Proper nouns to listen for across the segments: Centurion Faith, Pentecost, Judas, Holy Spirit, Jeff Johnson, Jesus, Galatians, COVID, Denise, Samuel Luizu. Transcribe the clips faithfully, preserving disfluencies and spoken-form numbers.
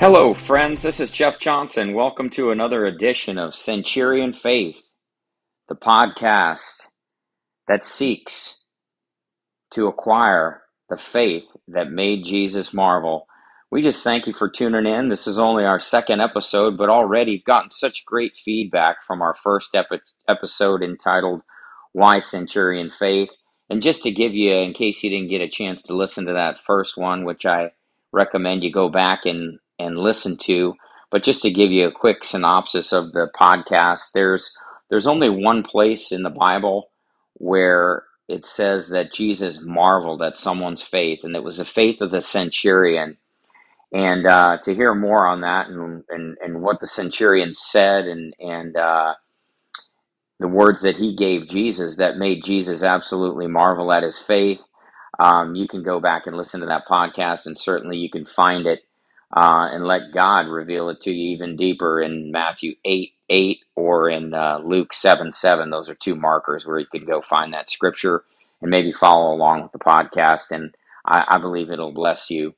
Hello, friends. This is Jeff Johnson. Welcome to another edition of Centurion Faith, the podcast that seeks to acquire the faith that made Jesus marvel. We just thank you for tuning in. This is only our second episode, but already gotten such great feedback from our first epi- episode entitled Why Centurion Faith. And just to give you, in case you didn't get a chance to listen to that first one, which I recommend you go back and and listen to, but just to give you a quick synopsis of the podcast, there's there's only one place in the Bible where it says that Jesus marveled at someone's faith, and it was the faith of the centurion. And uh, to hear more on that and and, and what the centurion said and, and uh, the words that he gave Jesus that made Jesus absolutely marvel at his faith, um, you can go back and listen to that podcast, and certainly you can find it Uh, and let God reveal it to you even deeper in Matthew eight eight or in uh, Luke seven seven. Those are two markers where you can go find that scripture and maybe follow along with the podcast. And I, I believe it'll bless you.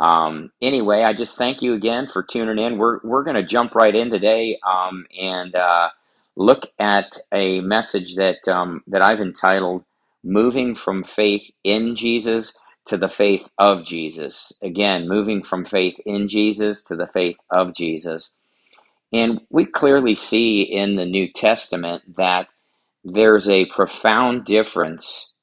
Um, anyway, I just thank you again for tuning in. We're we're going to jump right in today um, and uh, look at a message that um, that I've entitled "Moving from Faith in Jesus" to the faith of Jesus. Again, moving from faith in Jesus to the faith of Jesus. And we clearly see in the New Testament that there's a profound difference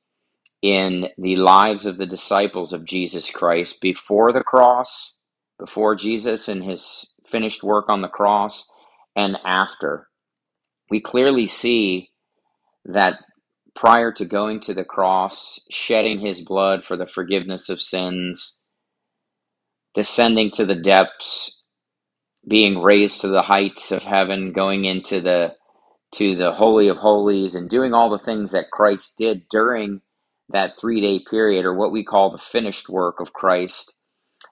in the lives of the disciples of Jesus Christ before the cross, before Jesus and his finished work on the cross, and after. We clearly see that prior to going to the cross, shedding his blood for the forgiveness of sins, descending to the depths, being raised to the heights of heaven, going into the to the Holy of Holies, and doing all the things that Christ did during that three-day period, or what we call the finished work of Christ,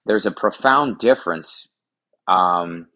there's a profound difference um,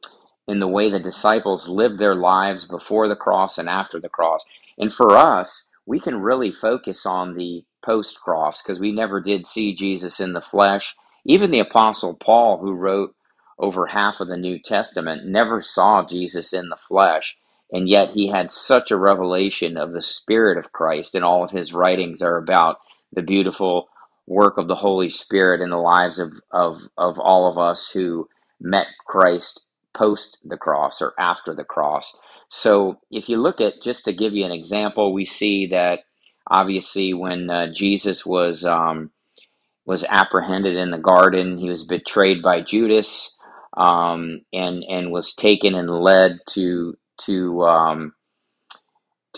in the way the disciples lived their lives before the cross and after the cross. And for us, we can really focus on the post-cross because we never did see Jesus in the flesh. Even the Apostle Paul, who wrote over half of the New Testament, never saw Jesus in the flesh, and yet he had such a revelation of the Spirit of Christ, and all of his writings are about the beautiful work of the Holy Spirit in the lives of, of, of all of us who met Christ post the cross or after the cross. So if you look at, just to give you an example, we see that obviously when uh, Jesus was um, was apprehended in the garden, he was betrayed by Judas um, and and was taken and led to to um,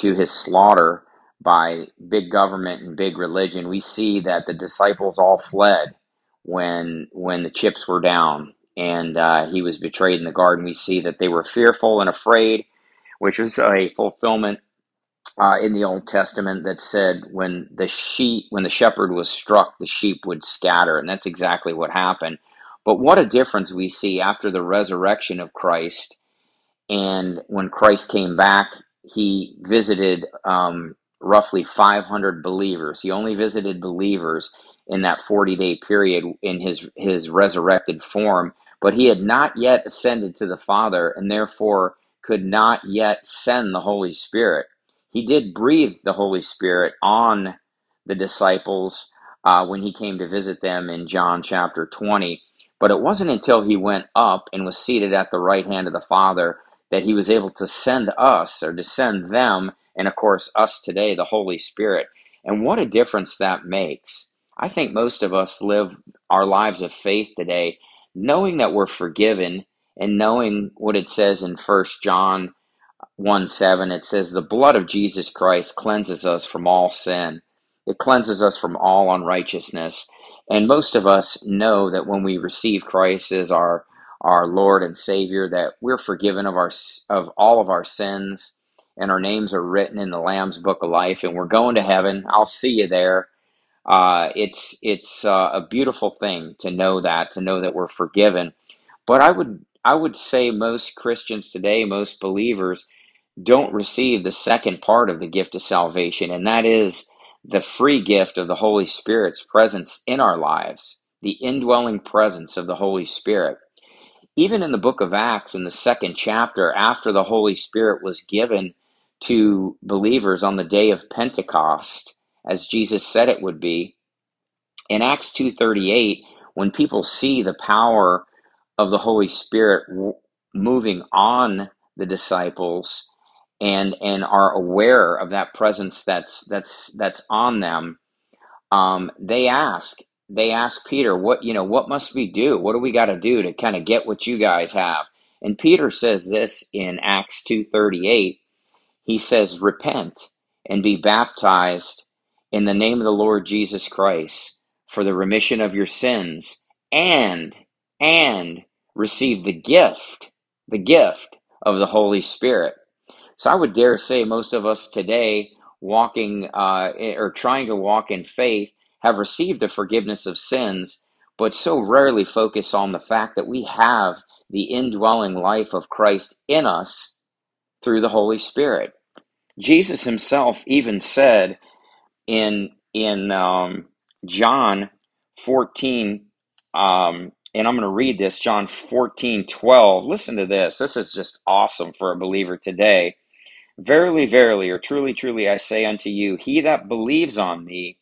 to his slaughter by big government and big religion. We see that the disciples all fled when when the chips were down and uh, he was betrayed in the garden. We see that they were fearful and afraid, which is a fulfillment uh, in the Old Testament that said, when the sheep, when the shepherd was struck, the sheep would scatter. And that's exactly what happened. But what a difference we see after the resurrection of Christ. And when Christ came back, he visited um, roughly five hundred believers. He only visited believers in that forty-day period in his, his resurrected form. But he had not yet ascended to the Father, and therefore could not yet send the Holy Spirit. He did breathe the Holy Spirit on the disciples uh, when he came to visit them in John chapter twenty, but it wasn't until he went up and was seated at the right hand of the Father that he was able to send us, or to send them, and of course us today, the Holy Spirit. And what a difference that makes. I think most of us live our lives of faith today knowing that we're forgiven, and knowing what it says in First John one seven, it says, "The blood of Jesus Christ cleanses us from all sin. It cleanses us from all unrighteousness." And most of us know that when we receive Christ as our, our Lord and Savior, that we're forgiven of our of all of our sins, and our names are written in the Lamb's Book of Life, and we're going to heaven. I'll see you there. Uh, it's it's uh, a beautiful thing to know that, to know that we're forgiven. But I would I would say most Christians today, most believers, don't receive the second part of the gift of salvation, and that is the free gift of the Holy Spirit's presence in our lives, the indwelling presence of the Holy Spirit. even in the book of Acts, in the second chapter, after the Holy Spirit was given to believers on the day of Pentecost, as Jesus said it would be, in Acts two thirty-eight, when people see the power of the Holy Spirit w- moving on the disciples and and are aware of that presence that's that's that's on them, um, they ask they ask Peter, what you know, what must we do? What do we got to do to kind of get what you guys have? And Peter says this in Acts two thirty-eight. He says, "Repent and be baptized in the name of the Lord Jesus Christ for the remission of your sins, and and receive the gift, the gift of the Holy Spirit." So I would dare say most of us today walking uh, or trying to walk in faith have received the forgiveness of sins, but so rarely focus on the fact that we have the indwelling life of Christ in us through the Holy Spirit. Jesus himself even said in in um, John fourteen, um, and I'm going to read this, John fourteen twelve. Listen to this. This is just awesome for a believer today. "Verily, verily, or truly, truly, I say unto you, he that believes on me,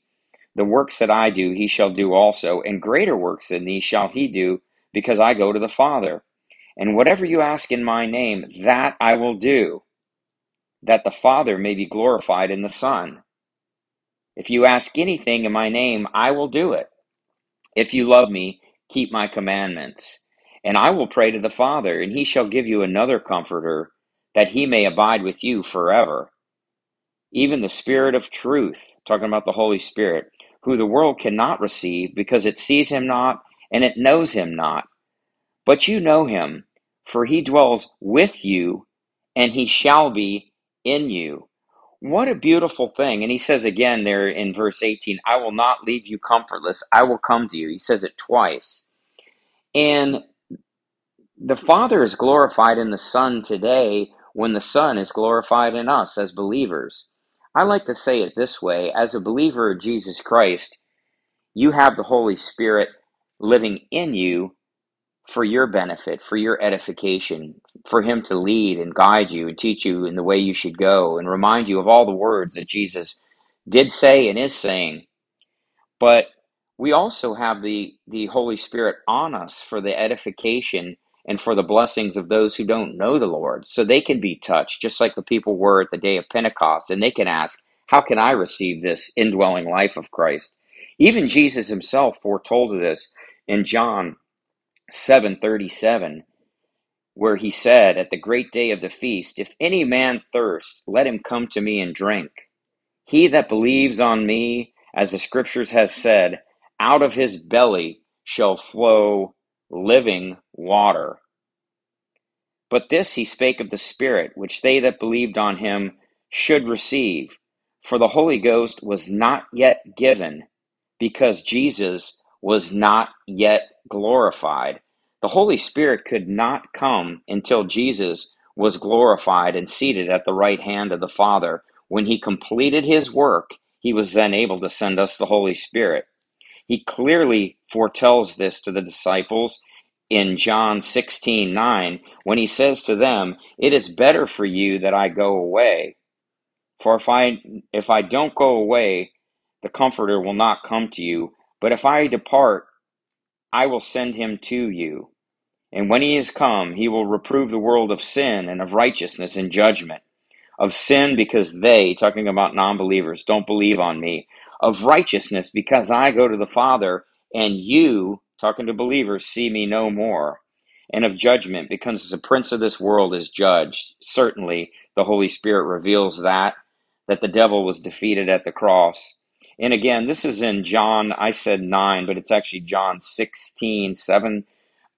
the works that I do, he shall do also, and greater works than these shall he do, because I go to the Father. And whatever you ask in my name, that I will do, that the Father may be glorified in the Son. If you ask anything in my name, I will do it. If you love me, keep my commandments. And I will pray to the Father, and he shall give you another comforter, that he may abide with you forever. Even the Spirit of truth," talking about the Holy Spirit, "who the world cannot receive, because it sees him not, and it knows him not. But you know him, for he dwells with you, and he shall be in you." What a beautiful thing. And he says again there in verse eighteen, "I will not leave you comfortless, I will come to you." He says it twice. And the Father is glorified in the Son today when the Son is glorified in us as believers. I like to say it this way: as a believer of Jesus Christ, you have the Holy Spirit living in you for your benefit, for your edification, for him to lead and guide you and teach you in the way you should go and remind you of all the words that Jesus did say and is saying. But we also have the, the Holy Spirit on us for the edification and for the blessings of those who don't know the Lord, so they can be touched, just like the people were at the day of Pentecost, and they can ask, how can I receive this indwelling life of Christ? Even Jesus himself foretold of this in John seven thirty-seven, where he said, "At the great day of the feast, if any man thirst, let him come to me and drink. He that believes on me, as the scriptures has said, out of his belly shall flow living water. But this he spake of the Spirit, which they that believed on him should receive, for the Holy Ghost was not yet given, because Jesus was not yet glorified." The Holy Spirit could not come until Jesus was glorified and seated at the right hand of the Father. When he completed his work, he was then able to send us the Holy Spirit. He clearly foretells this to the disciples in John sixteen nine, when he says to them, "It is better for you that I go away. For if I if I don't go away, the Comforter will not come to you. But if I depart, I will send him to you. And when he is come, he will reprove the world of sin and of righteousness and judgment. Of sin, because they," talking about non-believers, "don't believe on me. Of righteousness, because I go to the Father, and you," talking to believers, "see me no more. And of judgment, because the prince of this world is judged." Certainly, the Holy Spirit reveals that, that the devil was defeated at the cross. And again, this is in John, I said nine, but it's actually John sixteen seven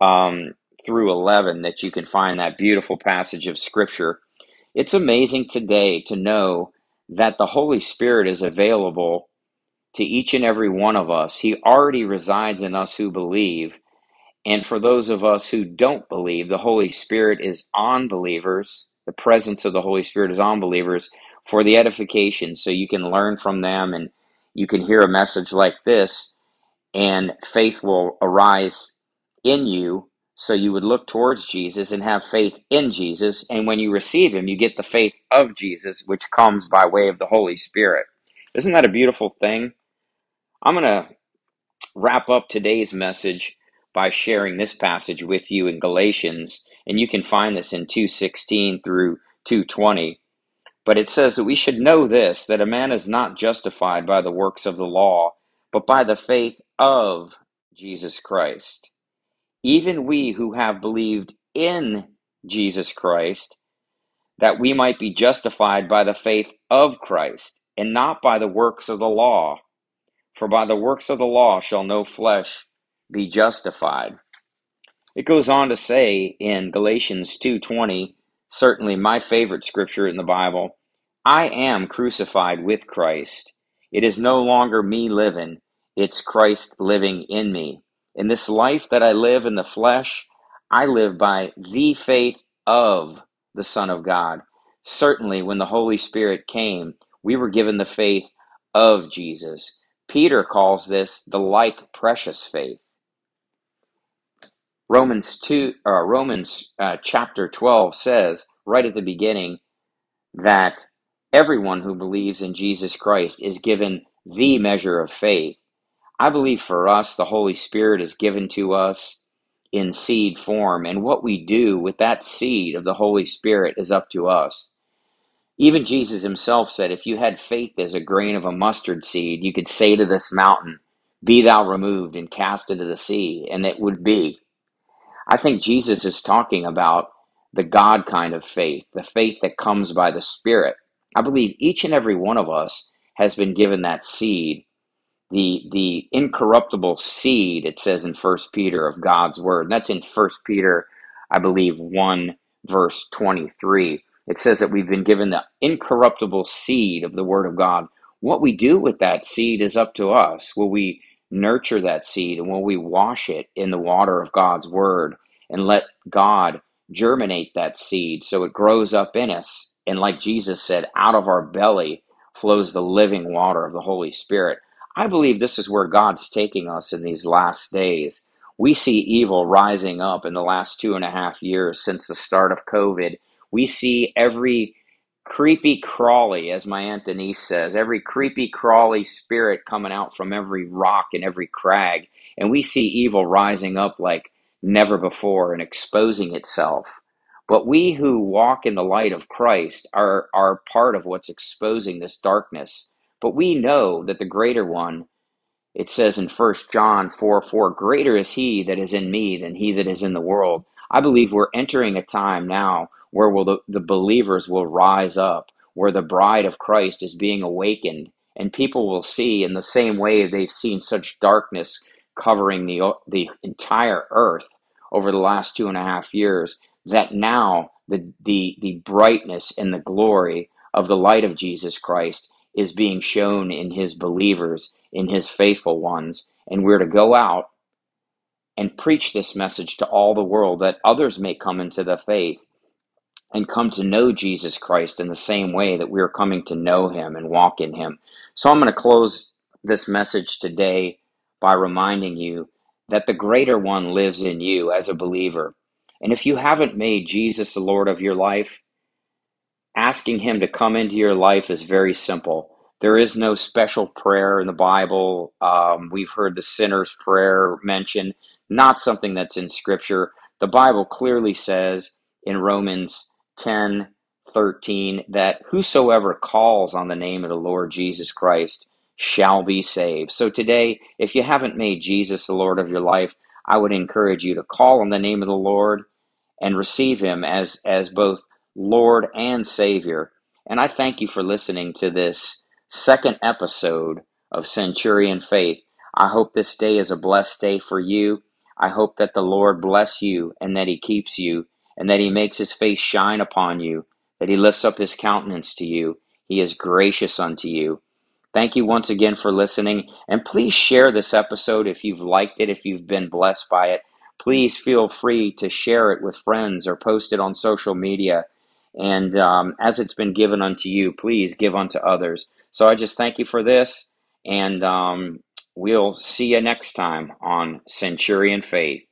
um, through eleven that you can find that beautiful passage of Scripture. It's amazing today to know that the Holy Spirit is available to each and every one of us. He already resides in us who believe. And for those of us who don't believe, the Holy Spirit is on believers. The presence of the Holy Spirit is on believers for the edification. So you can learn from them, and you can hear a message like this, and faith will arise in you So you would look towards Jesus and have faith in Jesus. And when you receive him, you get the faith of Jesus, which comes by way of the Holy Spirit. Isn't that a beautiful thing? I'm going to wrap up today's message by sharing this passage with you in Galatians. And you can find this in two sixteen through two twenty. But it says that we should know this, that a man is not justified by the works of the law, but by the faith of Jesus Christ. Even we who have believed in Jesus Christ, that we might be justified by the faith of Christ, and not by the works of the law. For by the works of the law shall no flesh be justified. It goes on to say in Galatians two twenty, certainly my favorite scripture in the Bible, I am crucified with Christ. It is no longer me living, it's Christ living in me. In this life that I live in the flesh, I live by the faith of the Son of God. Certainly, when the Holy Spirit came, we were given the faith of Jesus. Peter calls this the like precious faith. Romans two, uh, Romans uh, chapter twelve says right at the beginning that everyone who believes in Jesus Christ is given the measure of faith. I believe for us, the Holy Spirit is given to us in seed form, and what we do with that seed of the Holy Spirit is up to us. Even Jesus himself said, if you had faith as a grain of a mustard seed, you could say to this mountain, be thou removed and cast into the sea, and it would be. I think Jesus is talking about the God kind of faith, the faith that comes by the Spirit. I believe each and every one of us has been given that seed. The, the incorruptible seed, it says in First Peter, of God's word. And that's in First Peter, I believe, one, verse twenty-three. It says that we've been given the incorruptible seed of the word of God. What we do with that seed is up to us. Will we nurture that seed, and will we wash it in the water of God's word and let God germinate that seed so it grows up in us? And like Jesus said, out of our belly flows the living water of the Holy Spirit. I believe this is where God's taking us in these last days. We see evil rising up in the last two and a half years since the start of COVID. We see every creepy crawly, as my Aunt Denise says, every creepy crawly spirit coming out from every rock and every crag. And we see evil rising up like never before and exposing itself. But we who walk in the light of Christ are, are part of what's exposing this darkness. But we know that the greater one, it says in First John four four, greater is he that is in me than he that is in the world. I believe we're entering a time now where will the, the believers will rise up, where the bride of Christ is being awakened, and people will see in the same way they've seen such darkness covering the, the entire earth over the last two and a half years, that now the, the, the brightness and the glory of the light of Jesus Christ is being shown in his believers, in his faithful ones. And we're to go out and preach this message to all the world, that others may come into the faith and come to know Jesus Christ in the same way that we're coming to know him and walk in him. So I'm going to close this message today by reminding you that the greater one lives in you as a believer. And if you haven't made Jesus the Lord of your life, asking him to come into your life is very simple. There is no special prayer in the Bible. Um, we've heard the sinner's prayer mentioned, not something that's in Scripture. The Bible clearly says in Romans ten thirteen that whosoever calls on the name of the Lord Jesus Christ shall be saved. So today, if you haven't made Jesus the Lord of your life, I would encourage you to call on the name of the Lord and receive him as, as both Lord and Savior. And I thank you for listening to this second episode of Centurion Faith. I hope this day is a blessed day for you. I hope that the Lord bless you, and that he keeps you, and that he makes his face shine upon you, that he lifts up his countenance to you. He is gracious unto you. Thank you once again for listening, and please share this episode if you've liked it, if you've been blessed by it. Please feel free to share it with friends or post it on social media. And um, as it's been given unto you, please give unto others. So I just thank you for this, and um, we'll see you next time on Centurion Faith.